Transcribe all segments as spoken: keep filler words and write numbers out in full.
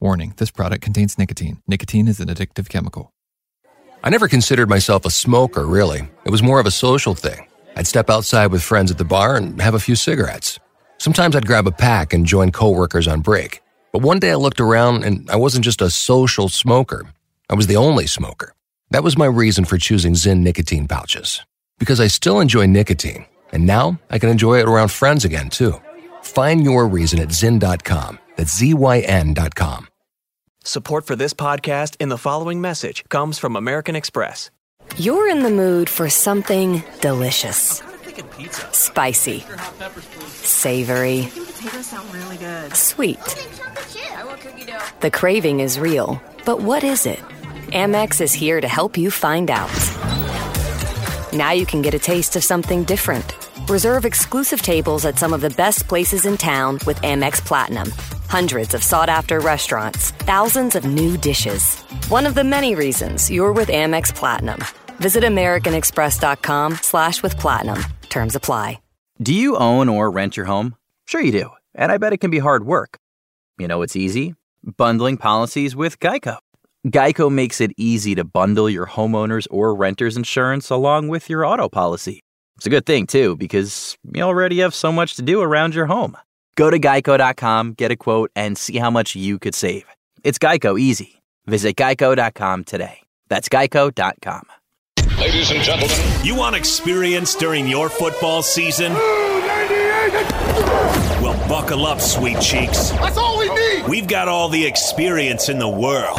Warning, this product contains nicotine. Nicotine is an addictive chemical. I never considered myself a smoker, really. It was more of a social thing. I'd step outside with friends at the bar and have a few cigarettes. Sometimes I'd grab a pack and join coworkers on break. But one day I looked around and I wasn't just a social smoker. I was the only smoker. That was my reason for choosing Zyn nicotine pouches. Because I still enjoy nicotine, and now I can enjoy it around friends again, too. Find your reason at Zyn dot com. That's Z Y N dot com. Support for this podcast and the following message comes from American Express. You're in the mood for something delicious. I'm kind of thinking pizza. Spicy. Savory. Sweet. The craving is real, but what is it? Amex is here to help you find out. Now you can get a taste of something different. Reserve exclusive tables at some of the best places in town with Amex Platinum. Hundreds of sought-after restaurants, thousands of new dishes. One of the many reasons you're with Amex Platinum. Visit American Express dot com slash with platinum. Terms apply. Do you own or rent your home? Sure you do, and I bet it can be hard work. You know it's easy? Bundling policies with GEICO. GEICO makes it easy to bundle your homeowner's or renter's insurance along with your auto policy. It's a good thing, too, because you already have so much to do around your home. Go to geico dot com, get a quote, and see how much you could save. It's GEICO easy. Visit geico dot com today. That's geico dot com. Ladies and gentlemen, you want experience during your football season? Well, buckle up, sweet cheeks. That's all we need. We've got all the experience in the world.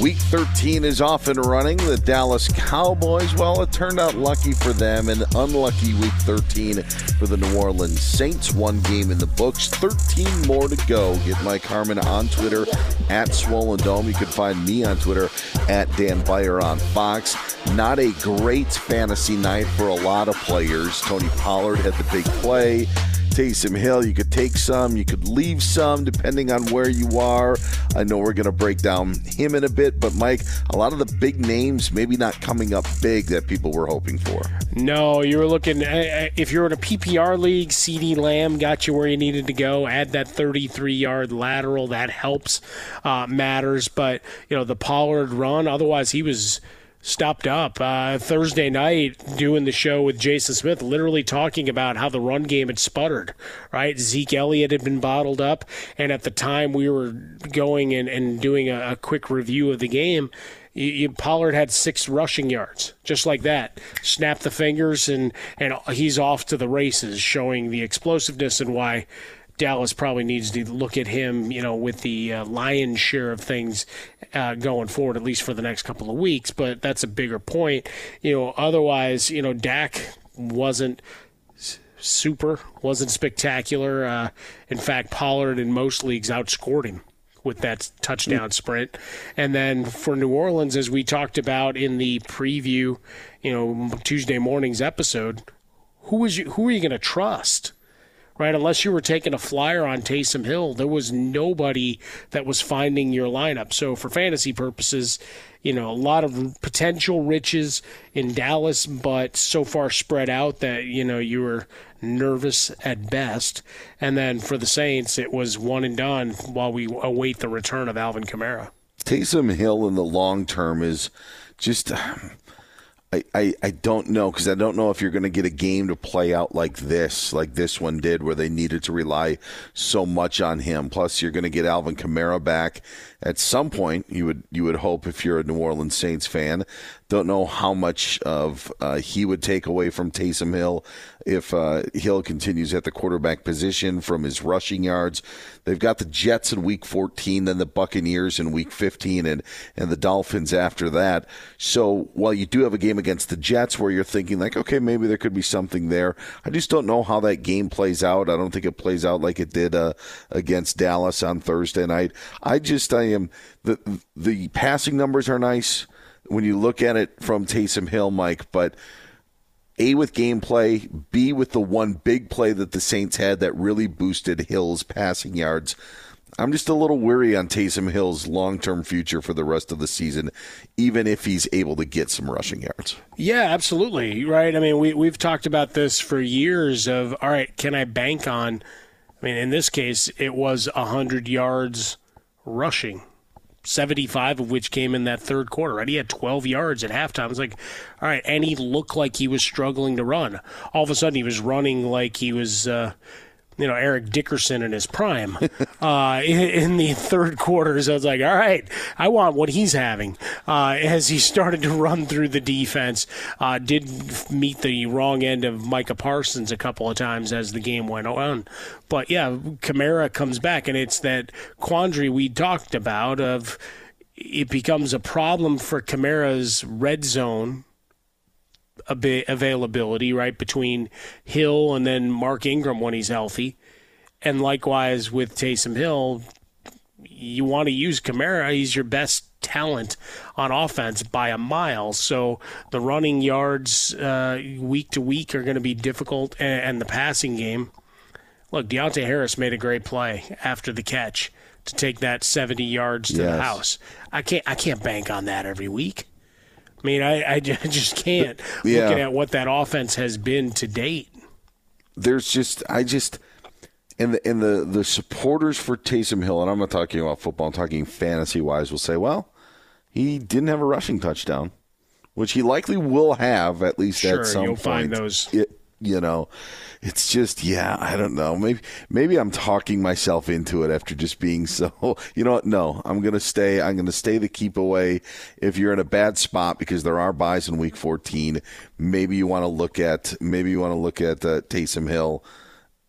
Week thirteen is off and running. The Dallas Cowboys, well, it turned out lucky for them, and unlucky Week thirteen for the New Orleans Saints. One game in the books, thirteen more to go. Get Mike Harmon on Twitter at Swollen Dome. You can find me on Twitter at Dan Beyer on Fox. Not a great fantasy night for a lot of players. Tony Pollard had the big play. Taysom Hill, you could take some, you could leave some, depending on where you are. I know we're going to break down him in a bit, but Mike, a lot of the big names maybe not coming up big that people were hoping for. No, you were looking, if you're in a P P R league, CeeDee Lamb got you where you needed to go. Add that thirty-three yard lateral, that helps, uh, matters. But, you know, the Pollard run, otherwise he was stopped up uh, Thursday night doing the show with Jason Smith, literally talking about how the run game had sputtered, right? Zeke Elliott had been bottled up. And at the time we were going and, and doing a, a quick review of the game, you, you, Pollard had six rushing yards, just like that. Snap the fingers and, and he's off to the races, showing the explosiveness and why Dallas probably needs to look at him, you know, with the uh, lion's share of things uh, going forward, at least for the next couple of weeks. But that's a bigger point. You know, otherwise, you know, Dak wasn't super, wasn't spectacular. Uh, in fact, Pollard in most leagues outscored him with that touchdown sprint. And then for New Orleans, as we talked about in the preview, you know, Tuesday morning's episode, who is you, who are you going to trust? Right, unless you were taking a flyer on Taysom Hill, there was nobody that was finding your lineup. So for fantasy purposes, you know, a lot of potential riches in Dallas, but so far spread out that, you know, you were nervous at best. And then for the Saints, it was one and done while we await the return of Alvin Kamara. Taysom Hill in the long term is just... I, I, I don't know, because I don't know if you're going to get a game to play out like this, like this one did, where they needed to rely so much on him. Plus, you're going to get Alvin Kamara back at some point, you would you would hope, if you're a New Orleans Saints fan. Don't know how much of uh, he would take away from Taysom Hill if uh, Hill continues at the quarterback position from his rushing yards. They've got the Jets in Week fourteen, then the Buccaneers in Week fifteen, and, and the Dolphins after that. So while you do have a game against the Jets where you're thinking, like, okay, maybe there could be something there, I just don't know how that game plays out. I don't think it plays out like it did uh, against Dallas on Thursday night. I just, I am, the, the passing numbers are nice when you look at it from Taysom Hill, Mike, but A, with gameplay, B, with the one big play that the Saints had that really boosted Hill's passing yards, I'm just a little weary on Taysom Hill's long-term future for the rest of the season, even if he's able to get some rushing yards. Yeah, absolutely, right? I mean, we, we've talked about this for years of, all right, can I bank on, I mean, in this case, it was one hundred yards rushing, seventy-five of which came in that third quarter, right? He had twelve yards at halftime. It's like, all right, and he looked like he was struggling to run. All of a sudden, he was running like he was, uh, you know, Eric Dickerson in his prime uh, in, in the third quarter. So I was like, all right, I want what he's having. Uh, as he started to run through the defense, uh, did meet the wrong end of Micah Parsons a couple of times as the game went on. But, yeah, Kamara comes back, and it's that quandary we talked about of it becomes a problem for Kamara's red zone availability, right, between Hill and then Mark Ingram when he's healthy. And likewise with Taysom Hill, you want to use Kamara. He's your best talent on offense by a mile. So the running yards uh, week to week are going to be difficult, and, and the passing game. Look, Deontay Harris made a great play after the catch to take that seventy yards to yes. the house. I can't, I can't bank on that every week. I mean, I, I just can't yeah. looking at what that offense has been to date. There's just, I just, and the, and the, the supporters for Taysom Hill, and I'm not talking about football, I'm talking fantasy-wise, will say, well, he didn't have a rushing touchdown, which he likely will have at least sure, at some you'll point. You'll find those. It, You know, it's just, yeah, I don't know. Maybe maybe I'm talking myself into it after just being so, you know what? No, I'm going to stay. I'm going to stay the keep away. If you're in a bad spot, because there are buys in week fourteen, maybe you want to look at, maybe you want to look at uh, Taysom Hill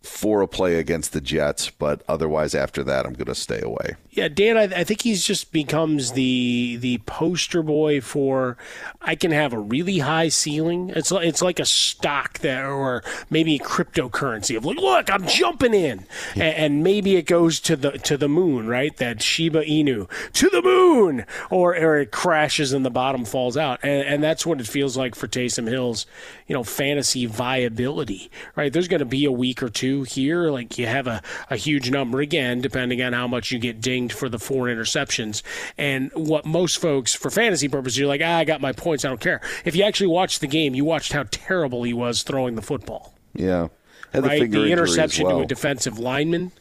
for a play against the Jets, but otherwise after that, I'm going to stay away. Yeah, Dan, I, I think he's just becomes the the poster boy for I can have a really high ceiling. It's like, it's like a stock that, or maybe a cryptocurrency of like, look, I'm jumping in, yeah. and, and maybe it goes to the to the moon, right? That Shiba Inu to the moon, or or it crashes and the bottom falls out, and, and that's what it feels like for Taysom Hill's, you know, fantasy viability, right? There's going to be a week or two here, like you have a, a huge number again, depending on how much you get dinged for the four interceptions. And what most folks, for fantasy purposes, you're like, ah, I got my points, I don't care. If you actually watched the game, you watched how terrible he was throwing the football. Yeah. Had right? The, the interception well. to a defensive lineman,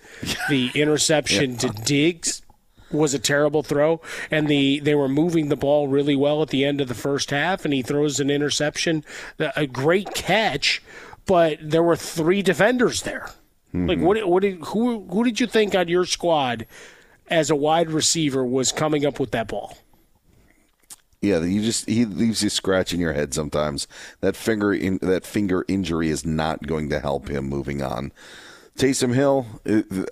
the interception yeah. to Diggs was a terrible throw, and the they were moving the ball really well at the end of the first half, and he throws an interception, a great catch. But there were three defenders there. Mm-hmm. Like, what? What? Did, who? Who did you think on your squad as a wide receiver was coming up with that ball? Yeah, you just he leaves you scratching your head sometimes. That finger in, that finger injury is not going to help him moving on. Taysom Hill,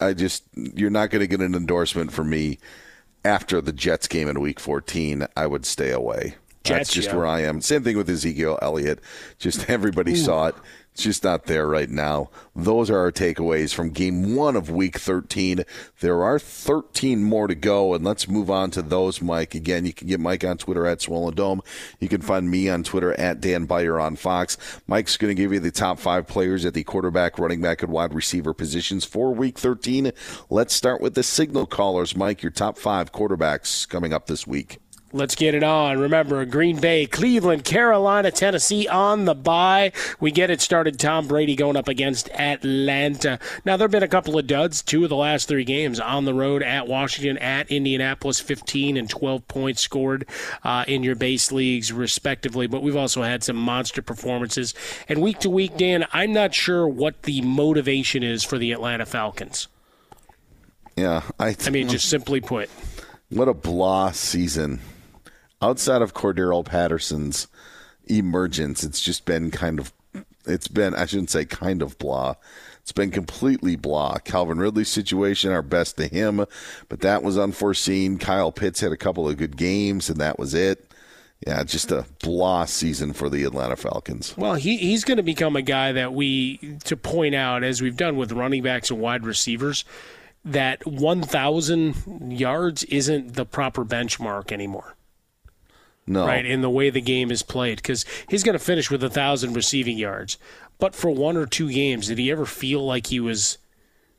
I just you're not going to get an endorsement from me after the Jets game in Week fourteen. I would stay away. Jets, That's just yeah. where I am. Same thing with Ezekiel Elliott. Just everybody Ooh. saw it. It's just not there right now. Those are our takeaways from game one of week thirteen. There are thirteen more to go, and let's move on to those, Mike. Again, you can get Mike on Twitter at Swollen Dome. You can find me on Twitter at Dan Beyer on Fox. Mike's going to give you the top five players at the quarterback, running back, and wide receiver positions for week thirteen. Let's start with the signal callers. Mike, your top five quarterbacks coming up this week. Let's get it on. Remember, Green Bay, Cleveland, Carolina, Tennessee on the bye. We get it started. Tom Brady going up against Atlanta. Now, there have been a couple of duds, two of the last three games on the road at Washington, at Indianapolis, fifteen and twelve points scored uh, in your base leagues, respectively. But we've also had some monster performances. And week to week, Dan, I'm not sure what the motivation is for the Atlanta Falcons. Yeah. I, th- I mean, just simply put. What a blah season. Outside of Cordero Patterson's emergence, it's just been kind of, it's been, I shouldn't say kind of blah. It's been completely blah. Calvin Ridley's situation, our best to him, but that was unforeseen. Kyle Pitts had a couple of good games, and that was it. Yeah, just a blah season for the Atlanta Falcons. Well, he he's going to become a guy that we, to point out, as we've done with running backs and wide receivers, that one thousand yards isn't the proper benchmark anymore. No. Right, in the way the game is played, because he's going to finish with one thousand receiving yards. But for one or two games, did he ever feel like he was,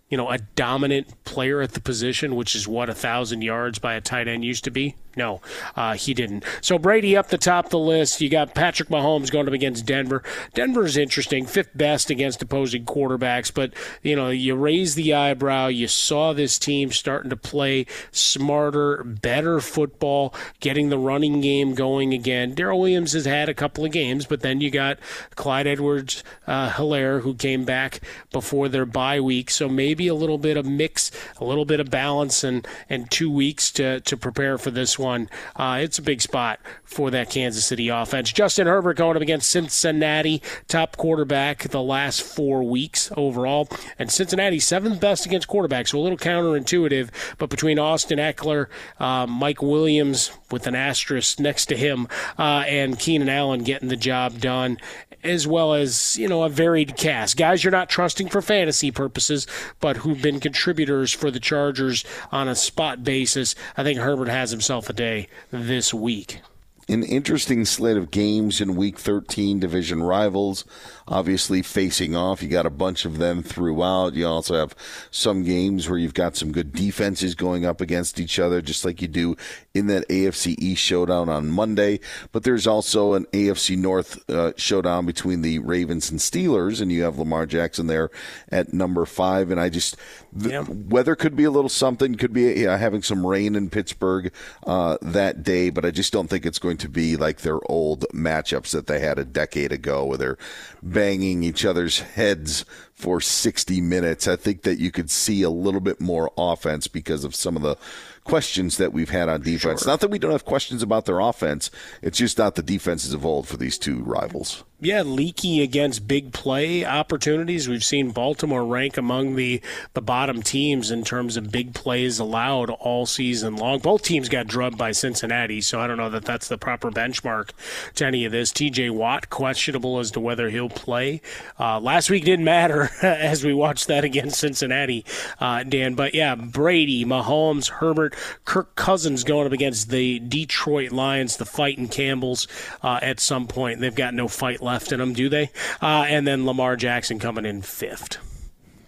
you know, a dominant player at the position, which is what one thousand yards by a tight end used to be? No, uh, he didn't. So Brady up the top of the list. You got Patrick Mahomes going up against Denver. Denver's interesting, fifth best against opposing quarterbacks. But, you know, you raise the eyebrow. You saw this team starting to play smarter, better football, getting the running game going again. Darrell Williams has had a couple of games, but then you got Clyde Edwards-Hilaire, uh, who came back before their bye week. So maybe a little bit of mix, a little bit of balance, and, and two weeks to, to prepare for this one. Uh, it's a big spot for that Kansas City offense. Justin Herbert going up against Cincinnati, top quarterback the last four weeks overall. And Cincinnati, seventh best against quarterbacks, so a little counterintuitive. But between Austin Eckler, uh, Mike Williams with an asterisk next to him, uh, and Keenan Allen getting the job done, as well as, you know, a varied cast. Guys you're not trusting for fantasy purposes, but who've been contributors for the Chargers on a spot basis. I think Herbert has himself a day this week. An interesting slate of games in Week thirteen, division rivals obviously facing off. You got a bunch of them throughout. You also have some games where you've got some good defenses going up against each other, just like you do in that A F C East showdown on Monday. But there's also an A F C North uh, showdown between the Ravens and Steelers, and you have Lamar Jackson there at number five. And I just the yeah. weather could be a little something, could be yeah, having some rain in Pittsburgh uh, that day, but I just don't think it's going to be like their old matchups that they had a decade ago where they're banging each other's heads for sixty minutes. I think that you could see a little bit more offense because of some of the questions that we've had on defense. Sure. Not that we don't have questions about their offense. It's just not the defenses of old for these two rivals. yeah, leaky against big play opportunities. We've seen Baltimore rank among the, the bottom teams in terms of big plays allowed all season long. Both teams got drubbed by Cincinnati, so I don't know that that's the proper benchmark to any of this. T J Watt, questionable as to whether he'll play. Uh, last week didn't matter as we watched that against Cincinnati, uh, Dan. But, yeah, Brady, Mahomes, Herbert, Kirk Cousins going up against the Detroit Lions, the fighting Campbells uh, at some point. They've got no fight left. left in them, do they? Uh, and then Lamar Jackson coming in fifth.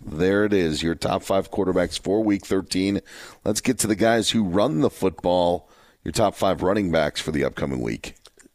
There it is, your top five quarterbacks for Week thirteen. Let's get to the guys who run the football, your top five running backs for the upcoming week.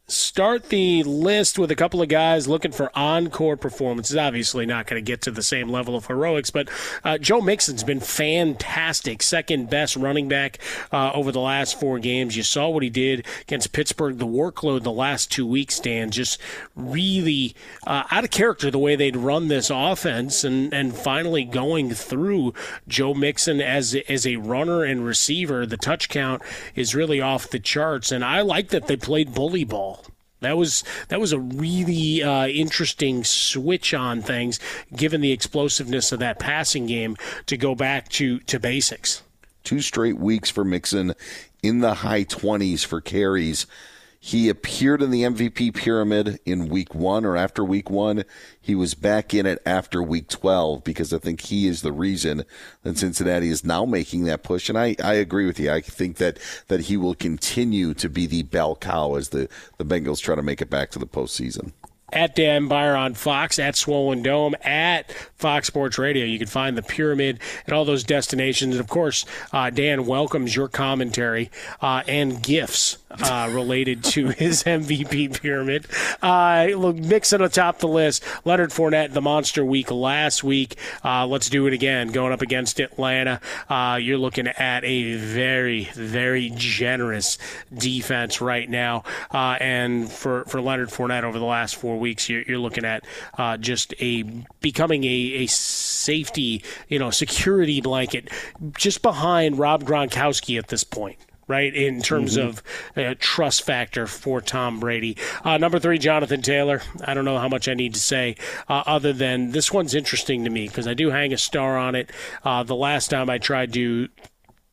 Start the list with a couple of guys looking for encore performances. Obviously not going to get to the same level of heroics, but uh, Joe Mixon's been fantastic, second best running back uh, over the last four games. You saw what he did against Pittsburgh. The workload the last two weeks, Dan, just really uh, out of character the way they'd run this offense, and, and finally going through Joe Mixon as, as a runner and receiver. The touch count is really off the charts, and I like that they played bully ball. That was that was a really uh, interesting switch on things, given the explosiveness of that passing game, to go back to, to basics. Two straight weeks for Mixon in the high twenties for carries. He appeared in the M V P pyramid in week one or after week one. He was back in it after week twelve because I think he is the reason that Cincinnati is now making that push. And I, I agree with you. I think that, that he will continue to be the bell cow as the, the Bengals try to make it back to the postseason. At Dan Beyer on Fox, at Swollen Dome, at Fox Sports Radio. You can find the pyramid at all those destinations. And, of course, uh, Dan welcomes your commentary uh, and gifts uh, related to his M V P pyramid. Uh, look, Mixon atop the list. Leonard Fournette, the monster week last week. Uh, let's do it again. Going up against Atlanta, uh, you're looking at a very, very generous defense right now. Uh, and for, for Leonard Fournette over the last four weeks, you're looking at uh, just a becoming a, a safety, you know, security blanket just behind Rob Gronkowski at this point, right, in terms mm-hmm. of uh, trust factor for Tom Brady. Uh, number three, Jonathan Taylor. I don't know how much I need to say uh, other than this one's interesting to me because I do hang a star on it. Uh, the last time I tried to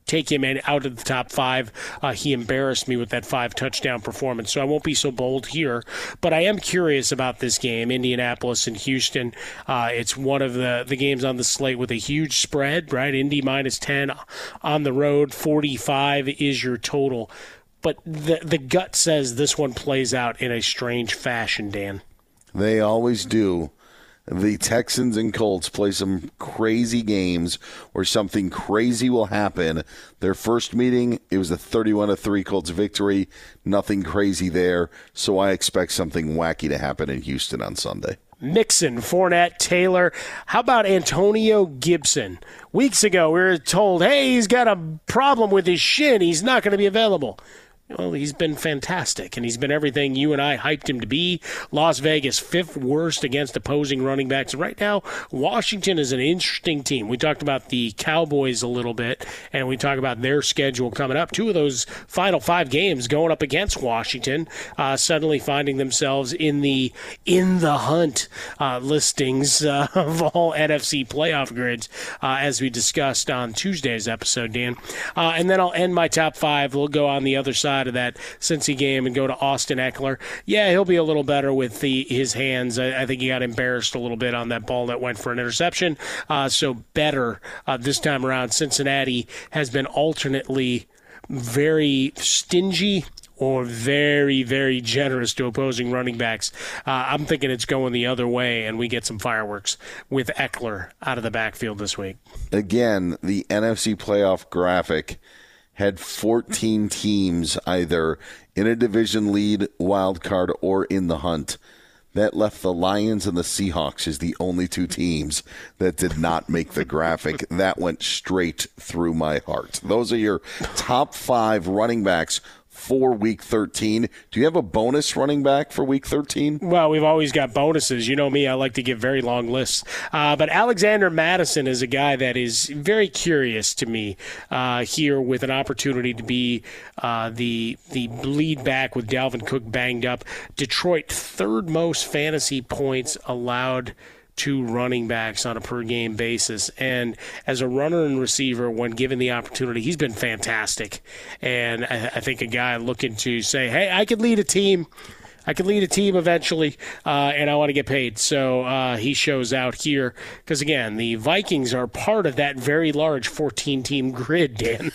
take him out of the top five, Uh, he embarrassed me with that five-touchdown performance, so I won't be so bold here. But I am curious about this game, Indianapolis and Houston. Uh, it's one of the, the games on the slate with a huge spread, right? Indy minus ten on the road, forty-five is your total. But the the gut says this one plays out in a strange fashion, Dan. They always do. The Texans and Colts play some crazy games where something crazy will happen. Their first meeting, it was a thirty-one to three Colts victory. Nothing crazy there. So I expect something wacky to happen in Houston on Sunday. Mixon, Fournette, Taylor. How about Antonio Gibson? Weeks ago, we were told, hey, he's got a problem with his shin. He's not going to be available. Well, he's been fantastic, and he's been everything you and I hyped him to be. Las Vegas, fifth worst against opposing running backs. Right now, Washington is an interesting team. We talked about the Cowboys a little bit, and we talk about their schedule coming up. Two of those final five games going up against Washington, uh, suddenly finding themselves in the in the hunt uh, listings uh, of all N F C playoff grids, uh, as we discussed on Tuesday's episode, Dan. Uh, and then I'll end my top five. We'll go on the other side of that Cincy game and go to Austin Eckler. Yeah, he'll be a little better with the, his hands. I, I think he got embarrassed a little bit on that ball that went for an interception. Uh, so better uh, this time around. Cincinnati has been alternately very stingy or very, very generous to opposing running backs. Uh, I'm thinking it's going the other way, and we get some fireworks with Eckler out of the backfield this week. Again, the N F C playoff graphic had fourteen teams either in a division lead, wild card, or in the hunt. That left the Lions and the Seahawks as the only two teams that did not make the graphic. That went straight through my heart. Those are your top five running backs for Week thirteen. Do you have a bonus running back for Week thirteen? Well, we've always got bonuses. You know me, I like to give very long lists. Uh, but Alexander Mattison is a guy that is very curious to me uh, here with an opportunity to be uh, the, the lead back with Dalvin Cook banged up. Detroit, third most fantasy points allowed to running backs on a per-game basis. And as a runner and receiver, when given the opportunity, he's been fantastic. And I, I think a guy looking to say, hey, I could lead a team. I could lead a team eventually, uh, and I want to get paid. So uh, he shows out here because, again, the Vikings are part of that very large fourteen-team grid, Dan.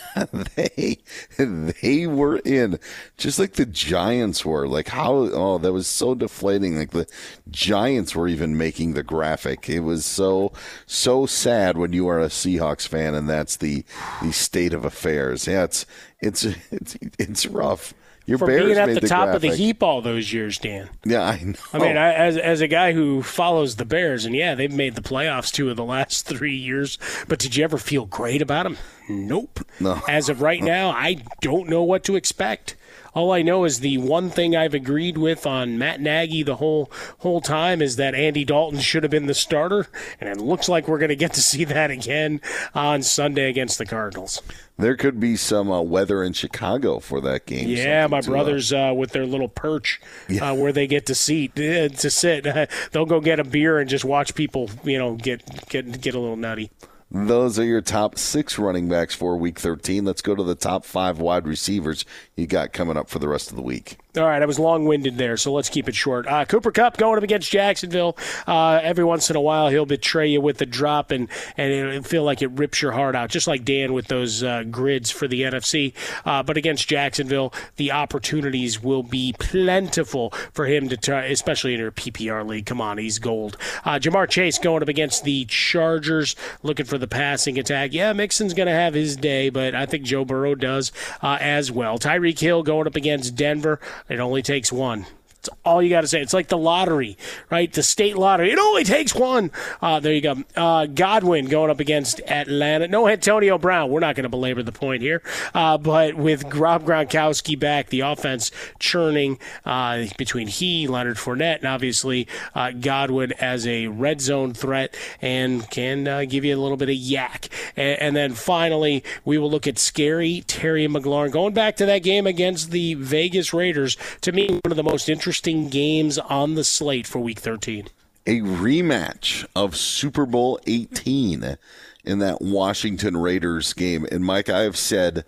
they they were in, just like the Giants were. Like, how, oh, that was so deflating. Like, the Giants were even making the graphic. It was so, so sad when you are a Seahawks fan, and that's the, the state of affairs. Yeah, it's, it's, it's, it's rough. Your for Bears being at the, the top graphic. Of the heap all those years, Dan. Yeah, I know. I mean, I, as as a guy who follows the Bears, and yeah, they've made the playoffs two of the last three years, but did you ever feel great about them? Nope. No. As of right now, I don't know what to expect. All I know is the one thing I've agreed with on Matt Nagy the whole whole time is that Andy Dalton should have been the starter, and it looks like we're going to get to see that again on Sunday against the Cardinals. There could be some uh, weather in Chicago for that game. Yeah, my brothers uh, with their little perch yeah. uh, where they get to seat uh, to sit. Uh, they'll go get a beer and just watch people, you know, get get get a little nutty. Those are your top six running backs for Week thirteen. Let's go to the top five wide receivers you got coming up for the rest of the week. All right, I was long-winded there, so let's keep it short. Uh, Cooper Kupp going up against Jacksonville. Uh, every once in a while, he'll betray you with a drop and, and it'll feel like it rips your heart out, just like Dan with those uh, grids for the N F C. Uh, but against Jacksonville, the opportunities will be plentiful for him to try, especially in your P P R league. Come on, he's gold. Uh, Jamar Chase going up against the Chargers, looking for the passing attack. Yeah, Mixon's going to have his day, but I think Joe Burrow does uh, as well. Tyreek Hill going up against Denver. It only takes one. It's all you got to say. It's like the lottery, right? The state lottery. It only takes one. Uh, there you go. Uh, Godwin going up against Atlanta. No Antonio Brown. We're not going to belabor the point here. Uh, but with Rob Gronkowski back, the offense churning uh, between he, Leonard Fournette, and obviously uh, Godwin as a red zone threat and can uh, give you a little bit of yak. And, and then finally, we will look at scary Terry McLaurin. Going back to that game against the Vegas Raiders, to me, one of the most interesting Interesting games on the slate for Week thirteen. A rematch of Super Bowl eighteen in that Washington Raiders game. And Mike, I have said,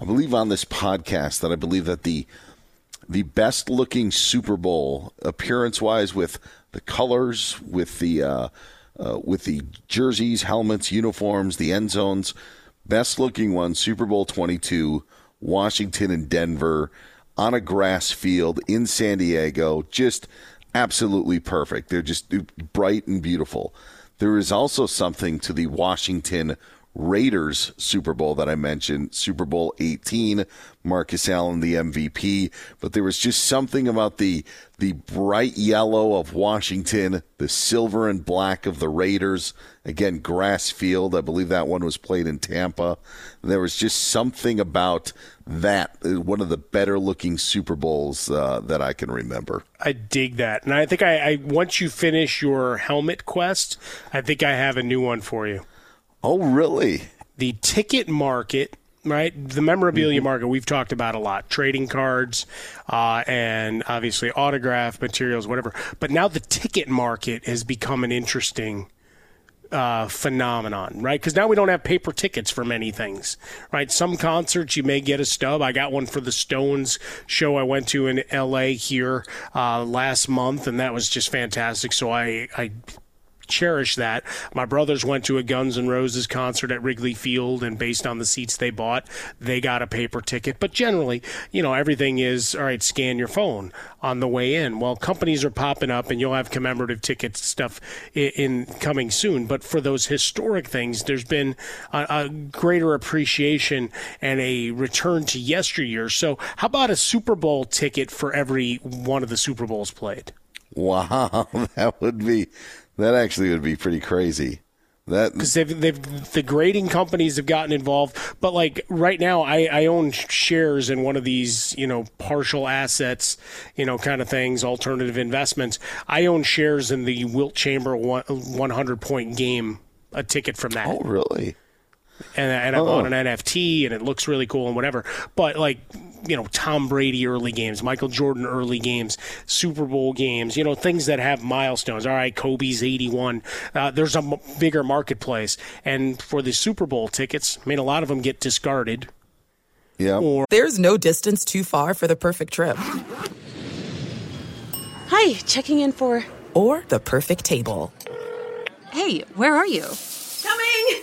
I believe on this podcast that I believe that the the best looking Super Bowl appearance wise, with the colors, with the uh, uh, with the jerseys, helmets, uniforms, the end zones, best looking one, Super Bowl twenty-two, Washington and Denver. On a grass field in San Diego, just absolutely perfect. They're just bright and beautiful. There is also something to the Washington Raiders Super Bowl that I mentioned, Super Bowl eighteen, Marcus Allen, the M V P. But there was just something about the the bright yellow of Washington, the silver and black of the Raiders. Again, grass field. I believe that one was played in Tampa. There was just something about that, one of the better-looking Super Bowls uh, that I can remember. I dig that. And I think I, I once you finish your helmet quest, I think I have a new one for you. Oh, really? The ticket market, right? The memorabilia mm-hmm. market we've talked about a lot. Trading cards uh, and obviously autograph materials, whatever. But now the ticket market has become an interesting Uh, phenomenon, right? Because now we don't have paper tickets for many things, right? Some concerts you may get a stub. I got one for the Stones show I went to in L A here uh, last month, and that was just fantastic. So I, I cherish that. My brothers went to a Guns N' Roses concert at Wrigley Field, and based on the seats they bought, they got a paper ticket. But generally, you know, everything is, all right, scan your phone on the way in. Well, companies are popping up, and you'll have commemorative tickets stuff in, in coming soon. But for those historic things, there's been a, a greater appreciation and a return to yesteryear. So how about a Super Bowl ticket for every one of the Super Bowls played? Wow, that would be, that actually would be pretty crazy. That because they've, they've the grading companies have gotten involved. But like right now, I, I own shares in one of these, you know, partial assets, you know, kind of things, alternative investments. I own shares in the Wilt Chamber one hundred point game, a ticket from that. Oh, really? And, and I've oh. owned an N F T, and it looks really cool and whatever. But like, you know, Tom Brady early games, Michael Jordan early games, Super Bowl games, you know, things that have milestones. All right, Kobe's eighty-one. Uh, there's a m- bigger marketplace. And for the Super Bowl tickets, I mean, a lot of them get discarded. Yeah. Or- There's no distance too far for the perfect trip. Hi, checking in for... Or the perfect table. Hey, where are you? Coming!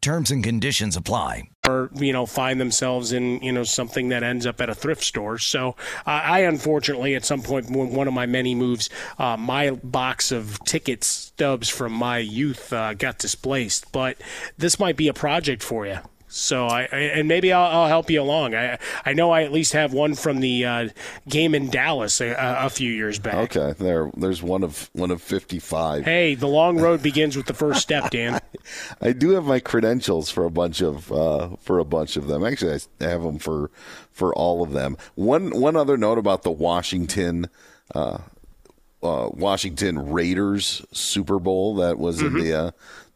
Terms and conditions apply. Or, you know, find themselves in, you know, something that ends up at a thrift store. So uh, I, unfortunately, at some point, one of my many moves, uh, my box of ticket stubs from my youth uh, got displaced. But this might be a project for you. So I, I and maybe I'll, I'll help you along. I I know I at least have one from the uh, game in Dallas a, a few years back. Okay, there there's one of one of fifty-five. Hey, the long road begins with the first step, Dan. I do have my credentials for a bunch of uh, for a bunch of them. Actually, I have them for for all of them. One one other note about the Washington uh, uh, Washington Raiders Super Bowl that was mm-hmm. in the uh,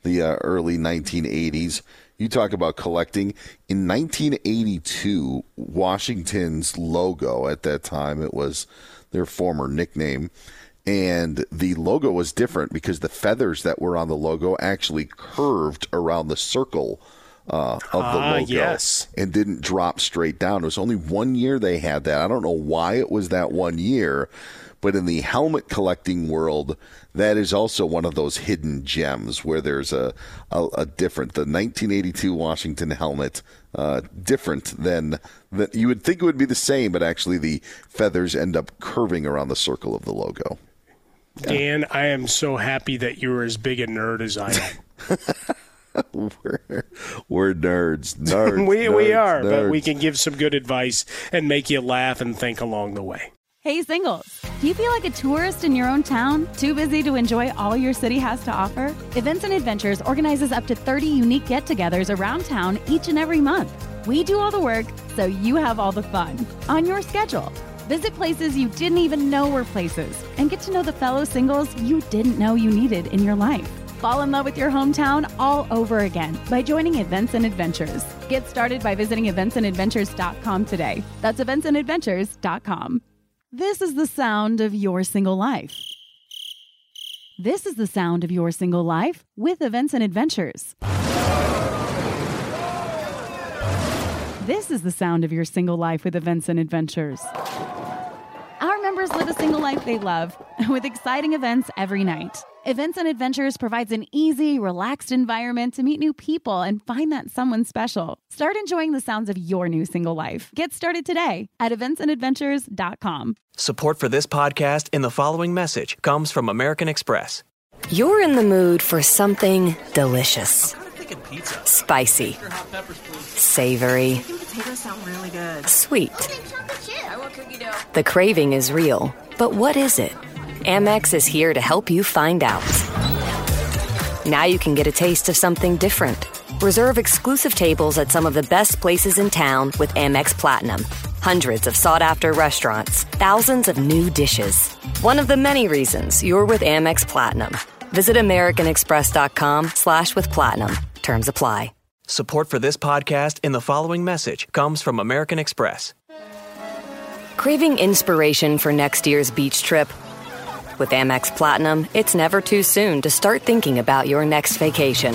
the uh, early nineteen eighties. You talk about collecting. In nineteen eighty-two, Washington's logo at that time, it was their former nickname, and the logo was different because the feathers that were on the logo actually curved around the circle uh, of the uh, logo yes. and didn't drop straight down. It was only one year they had that. I don't know why it was that one year, but in the helmet collecting world, that is also one of those hidden gems where there's a, a, a different, the nineteen eighty-two Washington helmet, uh, different than that. You would think it would be the same, but actually the feathers end up curving around the circle of the logo. Yeah. Dan, I am so happy that you were as big a nerd as I am. We're, we're nerds, nerds. we, nerds, we are, nerds. But we can give some good advice and make you laugh and think along the way. Hey, singles, do you feel like a tourist in your own town? Too busy to enjoy all your city has to offer? Events and Adventures organizes up to thirty unique get-togethers around town each and every month. We do all the work so you have all the fun on your schedule. Visit places you didn't even know were places and get to know the fellow singles you didn't know you needed in your life. Fall in love with your hometown all over again by joining Events and Adventures. Get started by visiting events and adventures dot com today. That's events and adventures dot com. This is the sound of your single life. This is the sound of your single life with Events and Adventures. This is the sound of your single life with Events and Adventures. Our members live a single life they love with exciting events every night. Events and Adventures provides an easy, relaxed environment to meet new people and find that someone special. Start enjoying the sounds of your new single life. Get started today at events and adventures dot com. Support for this podcast and the following message comes from American Express. You're in the mood for something delicious. I'm kind of thinking pizza. Spicy. Savory. I think potatoes sound really good. Sweet. I want cookie dough. The craving is real, but what is it? Amex is here to help you find out. Now you can get a taste of something different. Reserve exclusive tables at some of the best places in town with Amex Platinum. Hundreds of sought-after restaurants, thousands of new dishes. One of the many reasons you're with Amex Platinum. Visit american express dot com slash with platinum. Terms apply. Support for this podcast and the following message comes from American Express. Craving inspiration for next year's beach trip? With Amex Platinum, it's never too soon to start thinking about your next vacation.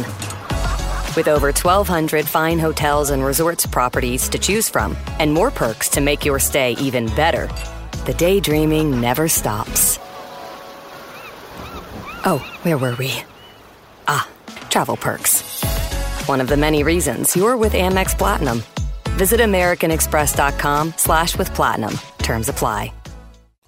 With over twelve hundred fine hotels and resorts properties to choose from and more perks to make your stay even better, the daydreaming never stops. Oh, where were we? Ah, travel perks. One of the many reasons you're with Amex Platinum. Visit american express dot com slash with platinum. Terms apply.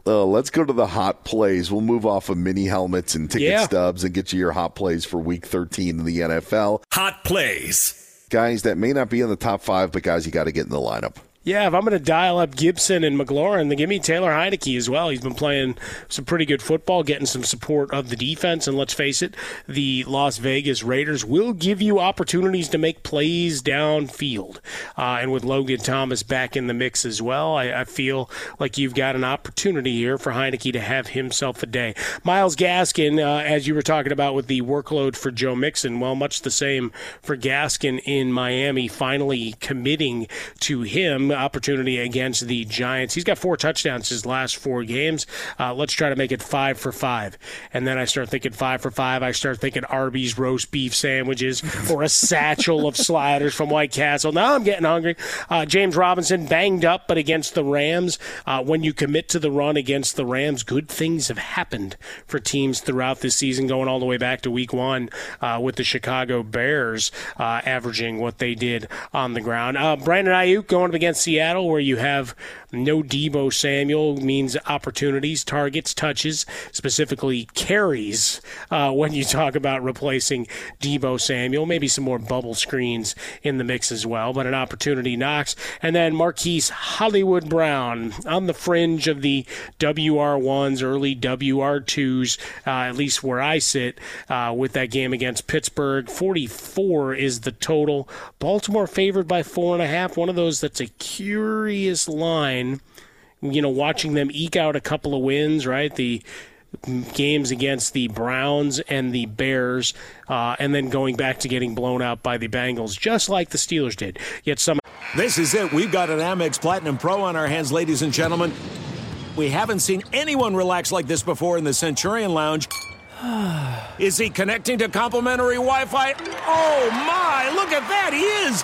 Uh, let's go to the hot plays. We'll move off of mini helmets and ticket yeah. stubs and get you your hot plays for week thirteen in the N F L. Hot plays. Guys that may not be in the top five, but guys you got to get in the lineup. Yeah, if I'm going to dial up Gibson and McLaurin, then give me Taylor Heineke as well. He's been playing some pretty good football, getting some support of the defense. And let's face it, the Las Vegas Raiders will give you opportunities to make plays downfield. Uh, and with Logan Thomas back in the mix as well, I, I feel like you've got an opportunity here for Heineke to have himself a day. Myles Gaskin, uh, as you were talking about with the workload for Joe Mixon, well, much the same for Gaskin in Miami, finally committing to him. Opportunity against the Giants. He's got four touchdowns his last four games. Uh, let's try to make it five for five. And then I start thinking five for five. I start thinking Arby's roast beef sandwiches or a satchel of sliders from White Castle. Now I'm getting hungry. Uh, James Robinson banged up, but against the Rams. Uh, when you commit to the run against the Rams, good things have happened for teams throughout this season, going all the way back to week one uh, with the Chicago Bears uh, averaging what they did on the ground. Uh, Brandon Ayuk going up against Seattle, where you have no Deebo Samuel, means opportunities, targets, touches, specifically carries uh, when you talk about replacing Deebo Samuel. Maybe some more bubble screens in the mix as well, but an opportunity knocks. And then Marquise Hollywood Brown on the fringe of the W R ones, early W R twos, uh, at least where I sit uh, with that game against Pittsburgh. forty-four is the total. Baltimore favored by four and a half. One of those that's a curious line, you know, watching them eke out a couple of wins, right? The games against the Browns and the Bears, uh, and then going back to getting blown out by the Bengals, just like the Steelers did. Yet some. This is it. We've got an Amex Platinum Pro on our hands, ladies and gentlemen. We haven't seen anyone relax like this before in the Centurion Lounge. Is he connecting to complimentary Wi-Fi? Oh, my, look at that, he is.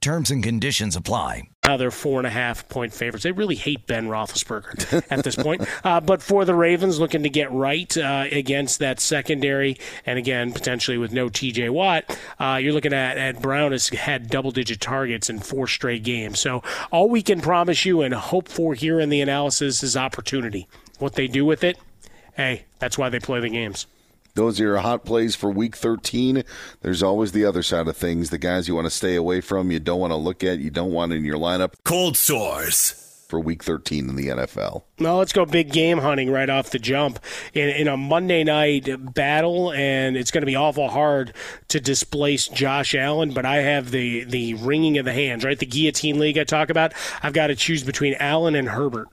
Terms and conditions apply. Now they're four and a half point favorites. They really hate Ben Roethlisberger at this point. Uh, but for the Ravens, looking to get right uh, against that secondary, and again, potentially with no T J Watt, uh, you're looking at, at Brown has had double-digit targets in four straight games. So all we can promise you and hope for here in the analysis is opportunity. What they do with it, hey, that's why they play the games. Those are your hot plays for Week thirteen. There's always the other side of things, the guys you want to stay away from, you don't want to look at, you don't want in your lineup. Cold sores. For Week thirteen in the N F L. Now let's go big game hunting right off the jump in, in a Monday night battle, and it's going to be awful hard to displace Josh Allen, but I have the, the wringing of the hands, right? The guillotine league I talk about. I've got to choose between Allen and Herbert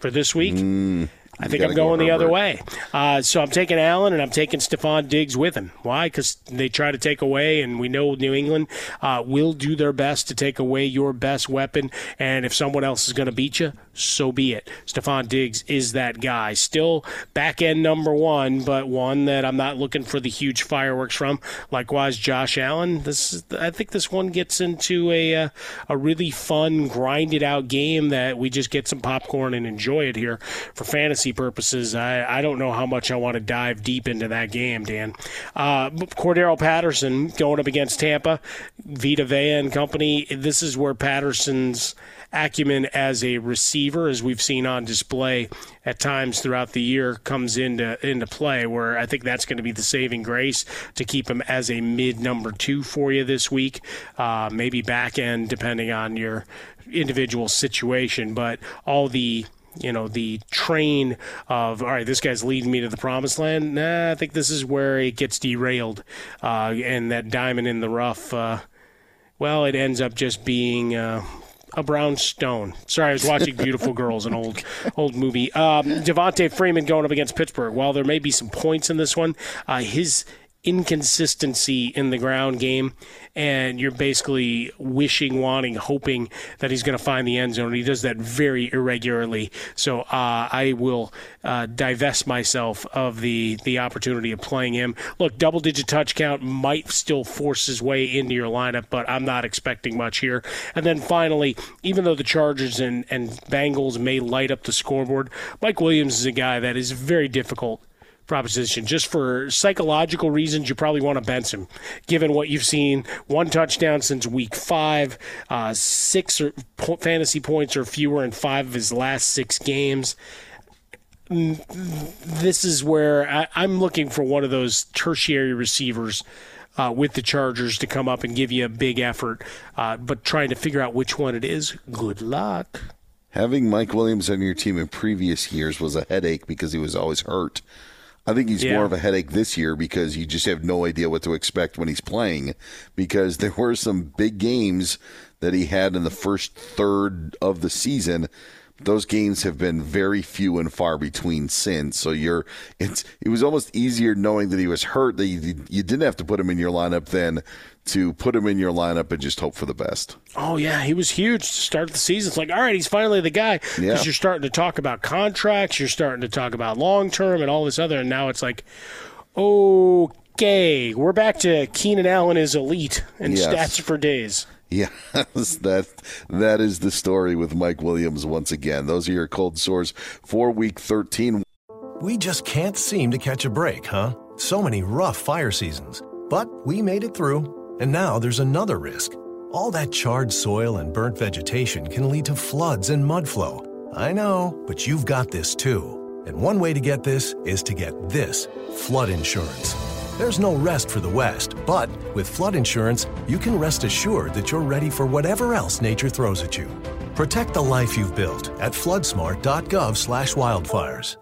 for this week. Mm. I think I'm going go the other way. Uh, so I'm taking Allen, and I'm taking Stephon Diggs with him. Why? Because they try to take away, and we know New England uh, will do their best to take away your best weapon. And if someone else is going to beat you, so be it. Stephon Diggs is that guy. Still back-end number one, but one that I'm not looking for the huge fireworks from. Likewise, Josh Allen. This is, I think this one gets into a, uh, a really fun, grinded-out game that we just get some popcorn and enjoy it here for fantasy. fantasy purposes. I, I don't know how much I want to dive deep into that game, Dan. Uh, Cordarrelle Patterson going up against Tampa, Vita Vea and company. This is where Patterson's acumen as a receiver, as we've seen on display at times throughout the year, comes into into play, where I think that's going to be the saving grace to keep him as a mid number two for you this week, uh, maybe back end depending on your individual situation. But all the you know, the train of, all right, this guy's leading me to the promised land, nah, I think this is where it gets derailed, uh, and that diamond in the rough, uh, well, it ends up just being uh, a brown stone. Sorry, I was watching Beautiful Girls, an old old movie. Um, Devontae Freeman going up against Pittsburgh. While there may be some points in this one, uh, his inconsistency in the ground game, and you're basically wishing, wanting, hoping that he's going to find the end zone. He does that very irregularly. So uh, I will uh, divest myself of the, the opportunity of playing him. Look, double-digit touch count might still force his way into your lineup, but I'm not expecting much here. And then finally, even though the Chargers and, and Bengals may light up the scoreboard, Mike Williams is a guy that is very difficult proposition. Just for psychological reasons, you probably want to bench him, given what you've seen. One touchdown since week five, uh, six or po- fantasy points or fewer in five of his last six games. This is where I, I'm looking for one of those tertiary receivers uh, with the Chargers to come up and give you a big effort, uh, but trying to figure out which one it is, good luck. Having Mike Williams on your team in previous years was a headache because he was always hurt. I think he's yeah. more of a headache this year because you just have no idea what to expect when he's playing, because there were some big games that he had in the first third of the season. Those games have been very few and far between since. So you're it's it was almost easier knowing that he was hurt, that you, you didn't have to put him in your lineup than to put him in your lineup and just hope for the best. Oh, yeah, he was huge to start the season. It's like, all right, he's finally the guy. Because yeah. you're starting to talk about contracts, you're starting to talk about long-term and all this other, and now it's like, okay, we're back to Keenan Allen is elite and yes. stats for days. Yes, that, that is the story with Mike Williams once again. Those are your cold sores for Week thirteen. We just can't seem to catch a break, huh? So many rough fire seasons. But we made it through. And now there's another risk. All that charred soil and burnt vegetation can lead to floods and mud flow. I know, but you've got this too. And one way to get this is to get this, flood insurance. There's no rest for the West, but with flood insurance, you can rest assured that you're ready for whatever else nature throws at you. Protect the life you've built at floodsmart.gov slash wildfires.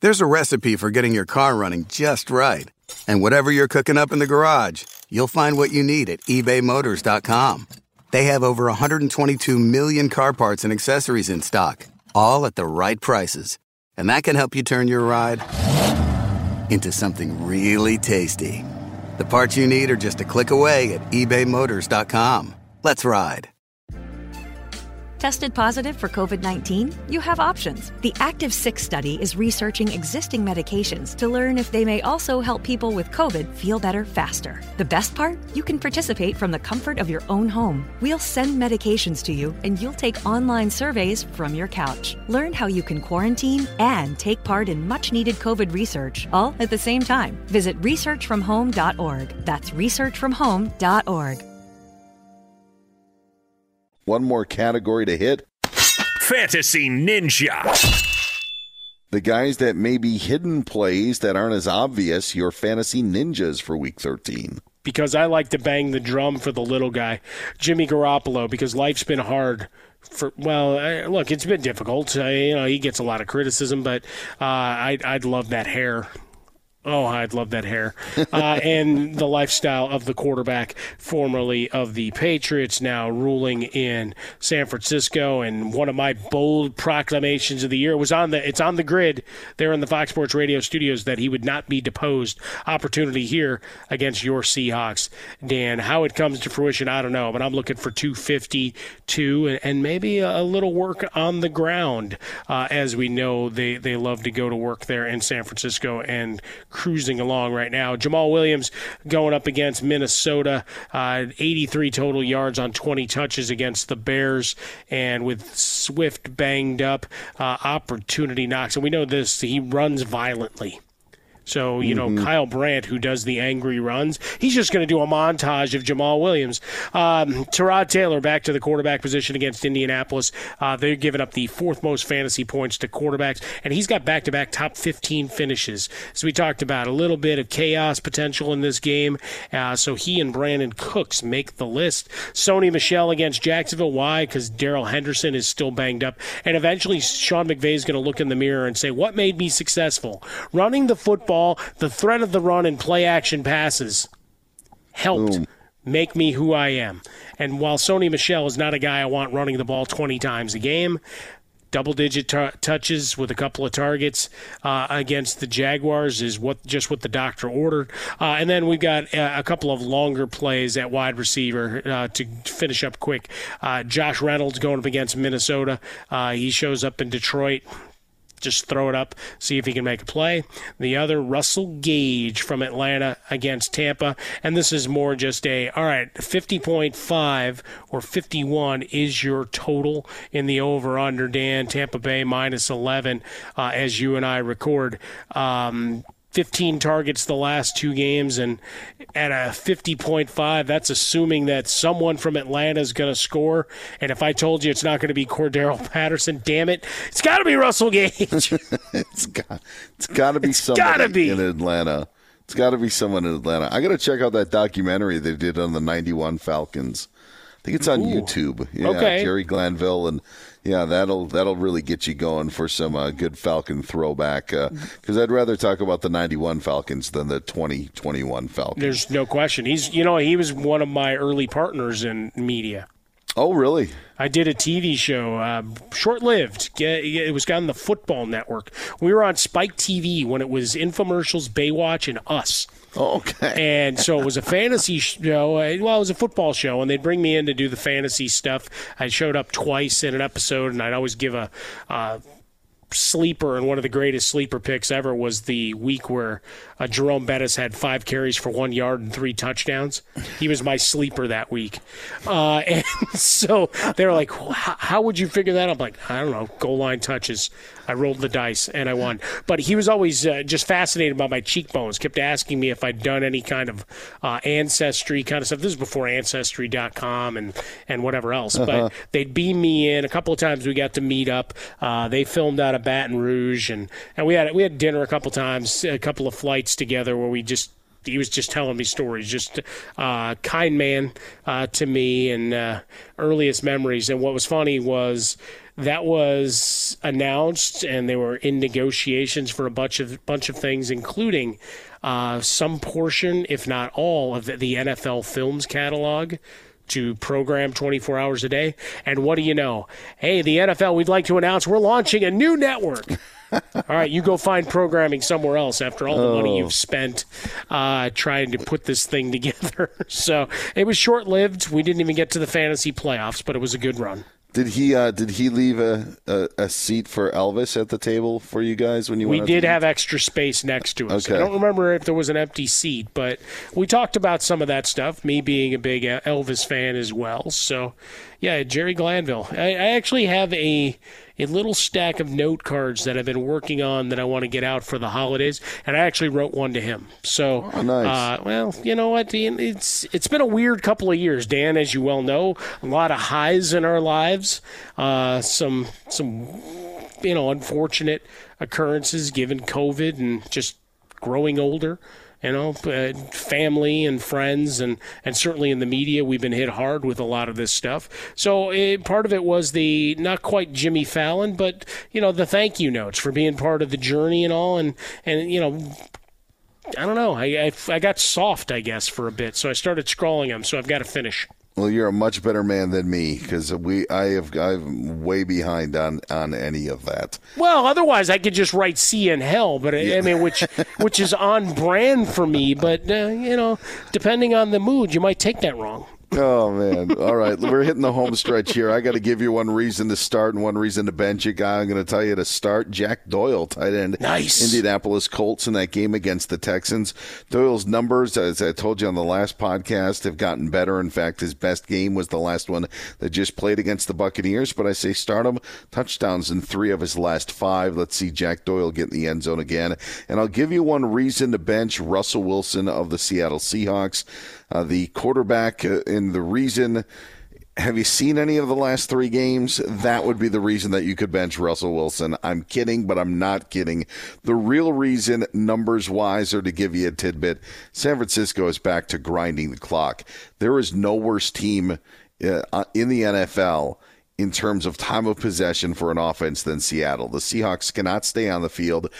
There's a recipe for getting your car running just right. And whatever you're cooking up in the garage, you'll find what you need at ebay motors dot com. They have over one hundred twenty-two million car parts and accessories in stock, all at the right prices. And that can help you turn your ride into something really tasty. The parts you need are just a click away at ebay motors dot com. Let's ride. Tested positive for covid nineteen? You have options. The Active six study is researching existing medications to learn if they may also help people with COVID feel better faster. The best part? You can participate from the comfort of your own home. We'll send medications to you, and you'll take online surveys from your couch. Learn how you can quarantine and take part in much-needed COVID research, all at the same time. Visit research from home dot org. That's research from home dot org. One more category to hit. Fantasy Ninja. The guys that may be hidden plays that aren't as obvious, your fantasy ninjas for Week thirteen. Because I like to bang the drum for the little guy, Jimmy Garoppolo, because life's been hard. For well, I, look, it's been difficult. I, you know, he gets a lot of criticism, but uh, I'd, I'd love that hair. Oh, I'd love that hair. Uh, and the lifestyle of the quarterback, formerly of the Patriots, now ruling in San Francisco. And one of my bold proclamations of the year was on the, it's on the grid there in the Fox Sports Radio studios that he would not be deposed. Opportunity here against your Seahawks, Dan. How it comes to fruition, I don't know, but I'm looking for two fifty-two and, and maybe a little work on the ground. Uh, as we know, they, they love to go to work there in San Francisco and cruising along right now. Jamal Williams going up against Minnesota, uh, eighty-three total yards on twenty touches against the Bears, and with Swift banged up, uh, opportunity knocks. And we know this, he runs violently. So, you know, mm-hmm. Kyle Brandt, who does the angry runs, he's just going to do a montage of Jamal Williams. Um, Tyrod Taylor back to the quarterback position against Indianapolis. Uh, they're giving up the fourth most fantasy points to quarterbacks, and he's got back-to-back top fifteen finishes. So we talked about a little bit of chaos potential in this game. Uh, so he and Brandon Cooks make the list. Sony Michel against Jacksonville. Why? Because Darrell Henderson is still banged up. And eventually Sean McVay is going to look in the mirror and say, what made me successful? Running the football. Ball, the threat of the run and play action passes helped Boom. make me who I am. And while Sony Michel is not a guy I want running the ball twenty times a game, double-digit t- touches with a couple of targets uh, against the Jaguars is what just what the doctor ordered. Uh, and then we've got a, a couple of longer plays at wide receiver uh, to finish up quick. Uh, Josh Reynolds going up against Minnesota. Uh, he shows up in Detroit. Just throw it up, see if he can make a play. The other, Russell Gage from Atlanta against Tampa. And this is more just a, all right, fifty point five or fifty-one is your total in the over-under, Dan. Tampa Bay minus eleven uh, as you and I record. Um, fifteen targets the last two games, and at a fifty point five, that's assuming that someone from Atlanta is going to score. And if I told you it's not going to be Cordarrelle Patterson, damn it, it's got to be Russell Gage. it's got it's got to be somebody in Atlanta. It's got to be someone in Atlanta. I got to check out that documentary they did on the ninety-one Falcons. I think it's on Ooh. YouTube. Yeah, okay. Jerry Glanville, and yeah, that'll that'll really get you going for some uh, good Falcon throwback. Because uh, I'd rather talk about the ninety-one Falcons than the twenty twenty-one Falcons. There's no question. He's you know he was one of my early partners in media. Oh, really? I did a T V show, uh, short-lived. It was on the Football Network. We were on Spike T V when it was infomercials, Baywatch, and Us. Okay. And so it was a fantasy show. Well, it was a football show, and they'd bring me in to do the fantasy stuff. I showed up twice in an episode, and I'd always give a uh, sleeper, and one of the greatest sleeper picks ever was the week where uh, Jerome Bettis had five carries for one yard and three touchdowns. He was my sleeper that week. Uh, and so they were like, well, how would you figure that out? I'm like, I don't know, goal line touches. I rolled the dice, and I won. But he was always uh, just fascinated by my cheekbones, kept asking me if I'd done any kind of uh, ancestry kind of stuff. This was before Ancestry dot com and, and whatever else. Uh-huh. But they'd beam me in. A couple of times we got to meet up. Uh, they filmed out of Baton Rouge, and, and we had we had dinner a couple times, a couple of flights together where we just – he was just telling me stories, just a uh, kind man uh, to me, and uh, earliest memories. And what was funny was – that was announced, and they were in negotiations for a bunch of bunch of things, including uh, some portion, if not all, of the, the N F L Films catalog to program twenty-four hours a day. And what do you know? Hey, the N F L, we'd like to announce we're launching a new network. All right, you go find programming somewhere else after all the oh. money you've spent uh, trying to put this thing together. So it was short-lived. We didn't even get to the fantasy playoffs, but it was a good run. Did he uh, did he leave a, a, a seat for Elvis at the table for you guys when you went? We did have extra space next to us. Okay. I don't remember if there was an empty seat, but we talked about some of that stuff, me being a big Elvis fan as well. So, yeah, Jerry Glanville. I, I actually have a a little stack of note cards that I've been working on that I want to get out for the holidays, and I actually wrote one to him. So, oh, nice. uh, well, you know what? It's it's been a weird couple of years, Dan, as you well know. A lot of highs in our lives. Uh, some, some, you know, unfortunate occurrences given COVID and just growing older, you know, uh, family and friends, and, and certainly in the media, we've been hit hard with a lot of this stuff. So it, part of it was the, not quite Jimmy Fallon, but, you know, the thank you notes for being part of the journey and all. And, and you know, I don't know, I, I, I got soft, I guess, for a bit. So I started scrawling them. So I've got to finish. Well, you're a much better man than me, because we, I have, I'm way behind on, on any of that. Well, otherwise I could just write "see in hell," but yeah. I mean, which, which is on brand for me. But uh, you know, depending on the mood, you might take that wrong. Oh, man. All right. We're hitting the home stretch here. I got to give you one reason to start and one reason to bench a guy. I'm going to tell you to start Jack Doyle, tight end. Nice. Indianapolis Colts in that game against the Texans. Doyle's numbers, as I told you on the last podcast, have gotten better. In fact, his best game was the last one that just played against the Buccaneers. But I say start him. Touchdowns in three of his last five. Let's see Jack Doyle get in the end zone again. And I'll give you one reason to bench Russell Wilson of the Seattle Seahawks. Uh, the quarterback, uh, and the reason, have you seen any of the last three games? That would be the reason that you could bench Russell Wilson. I'm kidding, but I'm not kidding. The real reason, numbers-wise, or to give you a tidbit, San Francisco is back to grinding the clock. There is no worse team uh, in the N F L in terms of time of possession for an offense than Seattle. The Seahawks cannot stay on the field.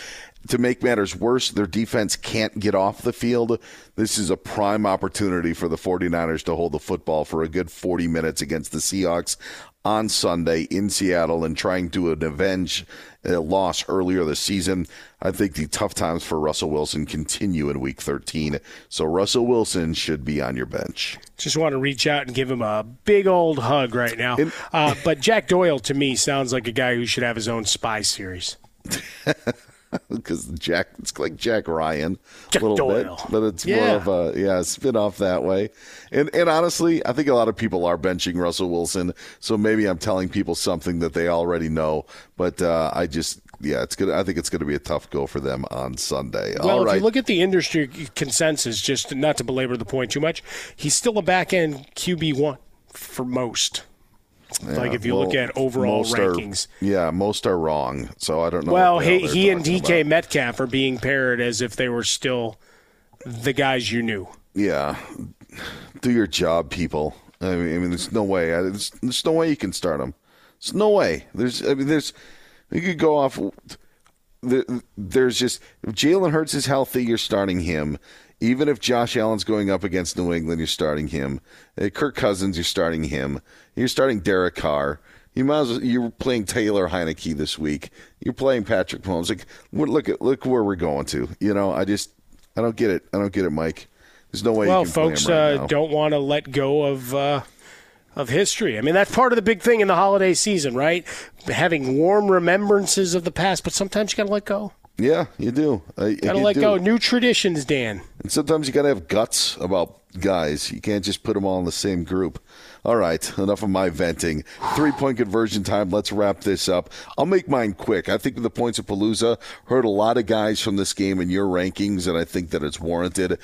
To make matters worse, their defense can't get off the field. This is a prime opportunity for the 49ers to hold the football for a good forty minutes against the Seahawks on Sunday in Seattle and trying to avenge a loss earlier this season. I think the tough times for Russell Wilson continue in week thirteen, so Russell Wilson should be on your bench. Just want to reach out and give him a big old hug right now. And- uh, but Jack Doyle, to me, sounds like a guy who should have his own spy series. Because Jack, it's like Jack Ryan a little Doyle. bit, but it's yeah. more of a yeah spin off that way. And and honestly, I think a lot of people are benching Russell Wilson, so maybe I'm telling people something that they already know. But uh, I just yeah, it's gonna. I think it's gonna be a tough go for them on Sunday. Well, All right. If you look at the industry consensus, just not to belabor the point too much, he's still a back end Q B one for most. Yeah, like if you well, look at overall rankings. Are, yeah, most are wrong, so I don't know. Well, he, he and D K about. Metcalf are being paired as if they were still the guys you knew. Yeah. Do your job, people. I mean, I mean there's no way. There's, there's no way you can start them. There's no way. There's, I mean, there's, you could go off. There, there's just, if Jalen Hurts is healthy, you're starting him. Even if Josh Allen's going up against New England, you're starting him. Kirk Cousins, you're starting him. You're starting Derek Carr. You might as well, you're playing Taylor Heinicke this week. You're playing Patrick Mahomes. Like, look at look where we're going to. You know, I just I don't get it. I don't get it, Mike. There's no way. Well, you can folks play him right uh, now. Don't want to let go of uh, of history. I mean, that's part of the big thing in the holiday season, right? Having warm remembrances of the past, but sometimes you got to let go. Yeah, you do. I, gotta you let do. go. New traditions, Dan. And sometimes you gotta have guts about guys. You can't just put them all in the same group. All right, enough of my venting. Three-point conversion time. Let's wrap this up. I'll make mine quick. I think the points of Palooza heard a lot of guys from this game in your rankings, and I think that it's warranted.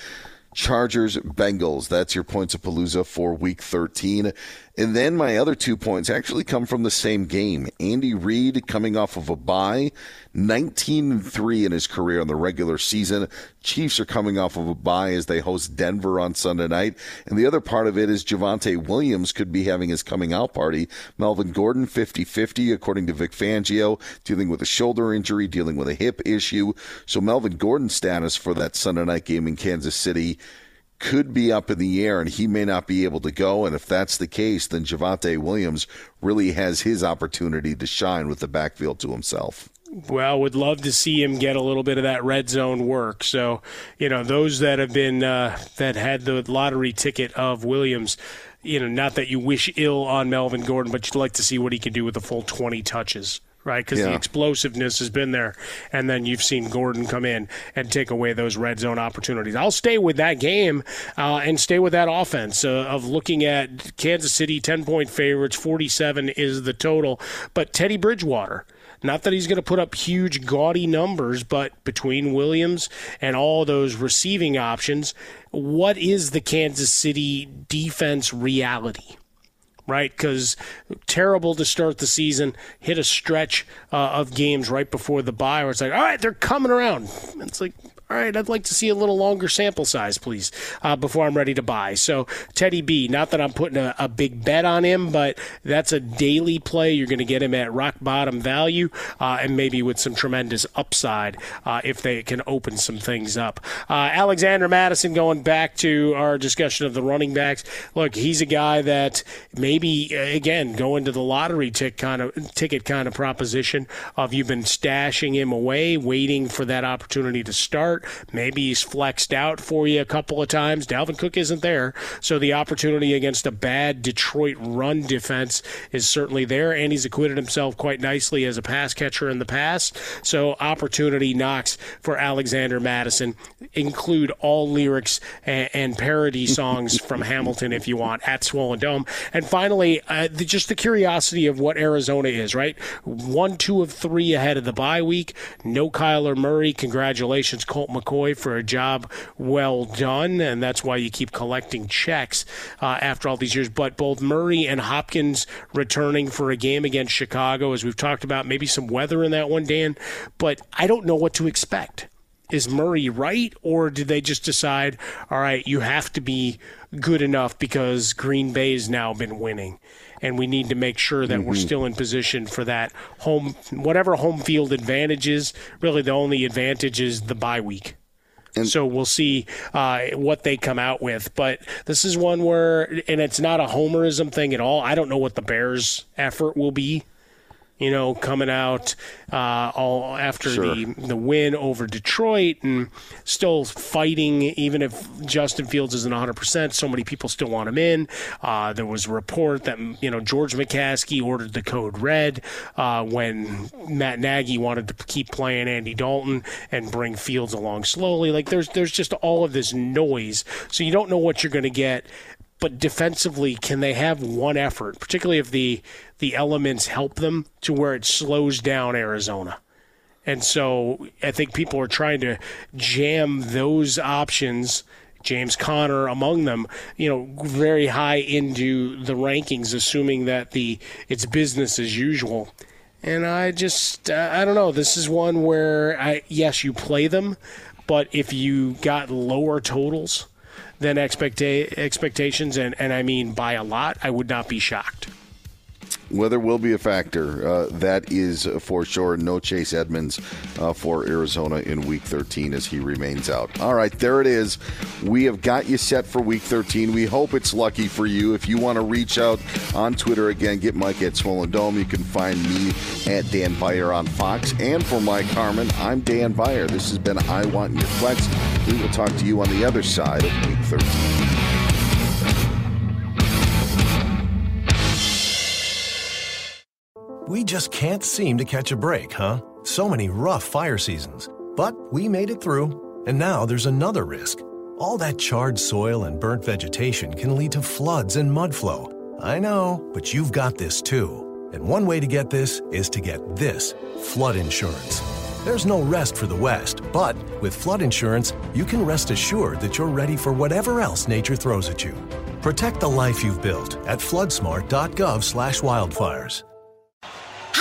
Chargers, Bengals. That's your points of Palooza for week thirteen. And then my other two points actually come from the same game. Andy Reid coming off of a bye, nineteen and three in his career in the regular season. Chiefs are coming off of a bye as they host Denver on Sunday night. And the other part of it is Javonte Williams could be having his coming out party. Melvin Gordon, fifty-fifty, according to Vic Fangio, dealing with a shoulder injury, dealing with a hip issue. So Melvin Gordon's status for that Sunday night game in Kansas City could be up in the air, and he may not be able to go. And if that's the case, then Javonte Williams really has his opportunity to shine with the backfield to himself. Well, would love to see him get a little bit of that red zone work. So, you know, those that have been uh, that had the lottery ticket of Williams, you know, not that you wish ill on Melvin Gordon, but you'd like to see what he can do with a full twenty touches. Right, because yeah. the explosiveness has been there, and then you've seen Gordon come in and take away those red zone opportunities. I'll stay with that game uh, and stay with that offense uh, of looking at Kansas City, ten-point favorites, forty-seven is the total, but Teddy Bridgewater. Not that he's going to put up huge, gaudy numbers, but between Williams and all those receiving options, what is the Kansas City defense reality? Right, because terrible to start the season, hit a stretch uh, of games right before the bye where it's like, all right, they're coming around. It's like, all right, I'd like to see a little longer sample size, please, uh, before I'm ready to buy. So Teddy B, not that I'm putting a, a big bet on him, but that's a daily play. You're going to get him at rock bottom value uh, and maybe with some tremendous upside uh, if they can open some things up. Uh, Alexander Mattison, going back to our discussion of the running backs, look, he's a guy that maybe maybe, again, go into the lottery tick kind of, ticket kind of proposition of you've been stashing him away, waiting for that opportunity to start. Maybe he's flexed out for you a couple of times. Dalvin Cook isn't there, so the opportunity against a bad Detroit run defense is certainly there, and he's acquitted himself quite nicely as a pass catcher in the past, so opportunity knocks for Alexander Mattison. Include all lyrics and, and parody songs from Hamilton if you want at Swollen Dome. And finally, uh, the, just the curiosity of what Arizona is, right? One, two of three ahead of the bye week. No Kyler Murray. Congratulations, Colt McCoy, for a job well done. And that's why you keep collecting checks uh, after all these years. But both Murray and Hopkins returning for a game against Chicago, as we've talked about, maybe some weather in that one, Dan. But I don't know what to expect. Is Murray right, or did they just decide, all right, you have to be good enough because Green Bay's now been winning, and we need to make sure that mm-hmm. we're still in position for that home, whatever home field advantage is. Really, the only advantage is the bye week. And so we'll see uh, what they come out with. But this is one where, and it's not a homerism thing at all. I don't know what the Bears' effort will be. You know, coming out uh, all after sure. the the win over Detroit and still fighting, even if Justin Fields isn't one hundred percent, so many people still want him in. Uh, there was a report that, you know, George McCaskey ordered the code red uh, when Matt Nagy wanted to keep playing Andy Dalton and bring Fields along slowly. Like, there's there's just all of this noise, so you don't know what you're going to get. But defensively, can they have one effort, particularly if the, the elements help them, to where it slows down Arizona? And so I think people are trying to jam those options, James Conner among them, you know, very high into the rankings, assuming that the it's business as usual. And I just, uh, I don't know. This is one where, I yes, you play them, but if you got lower totals than expecta- expectations, and, and I mean by a lot, I would not be shocked. Weather will be a factor. Uh, that is for sure. No Chase Edmonds uh, for Arizona in Week thirteen as he remains out. All right, there it is. We have got you set for Week thirteen. We hope it's lucky for you. If you want to reach out on Twitter, again, get Mike at Swollen Dome. You can find me at Dan Beyer on Fox. And for Mike Harmon, I'm Dan Beyer. This has been I Want Your Flex. We will talk to you on the other side of Week thirteen. We just can't seem to catch a break, huh? So many rough fire seasons. But we made it through, and now there's another risk. All that charred soil and burnt vegetation can lead to floods and mudflow. I know, but you've got this too. And one way to get this is to get this, flood insurance. There's no rest for the West, but with flood insurance, you can rest assured that you're ready for whatever else nature throws at you. Protect the life you've built at floodsmart.gov slash wildfires.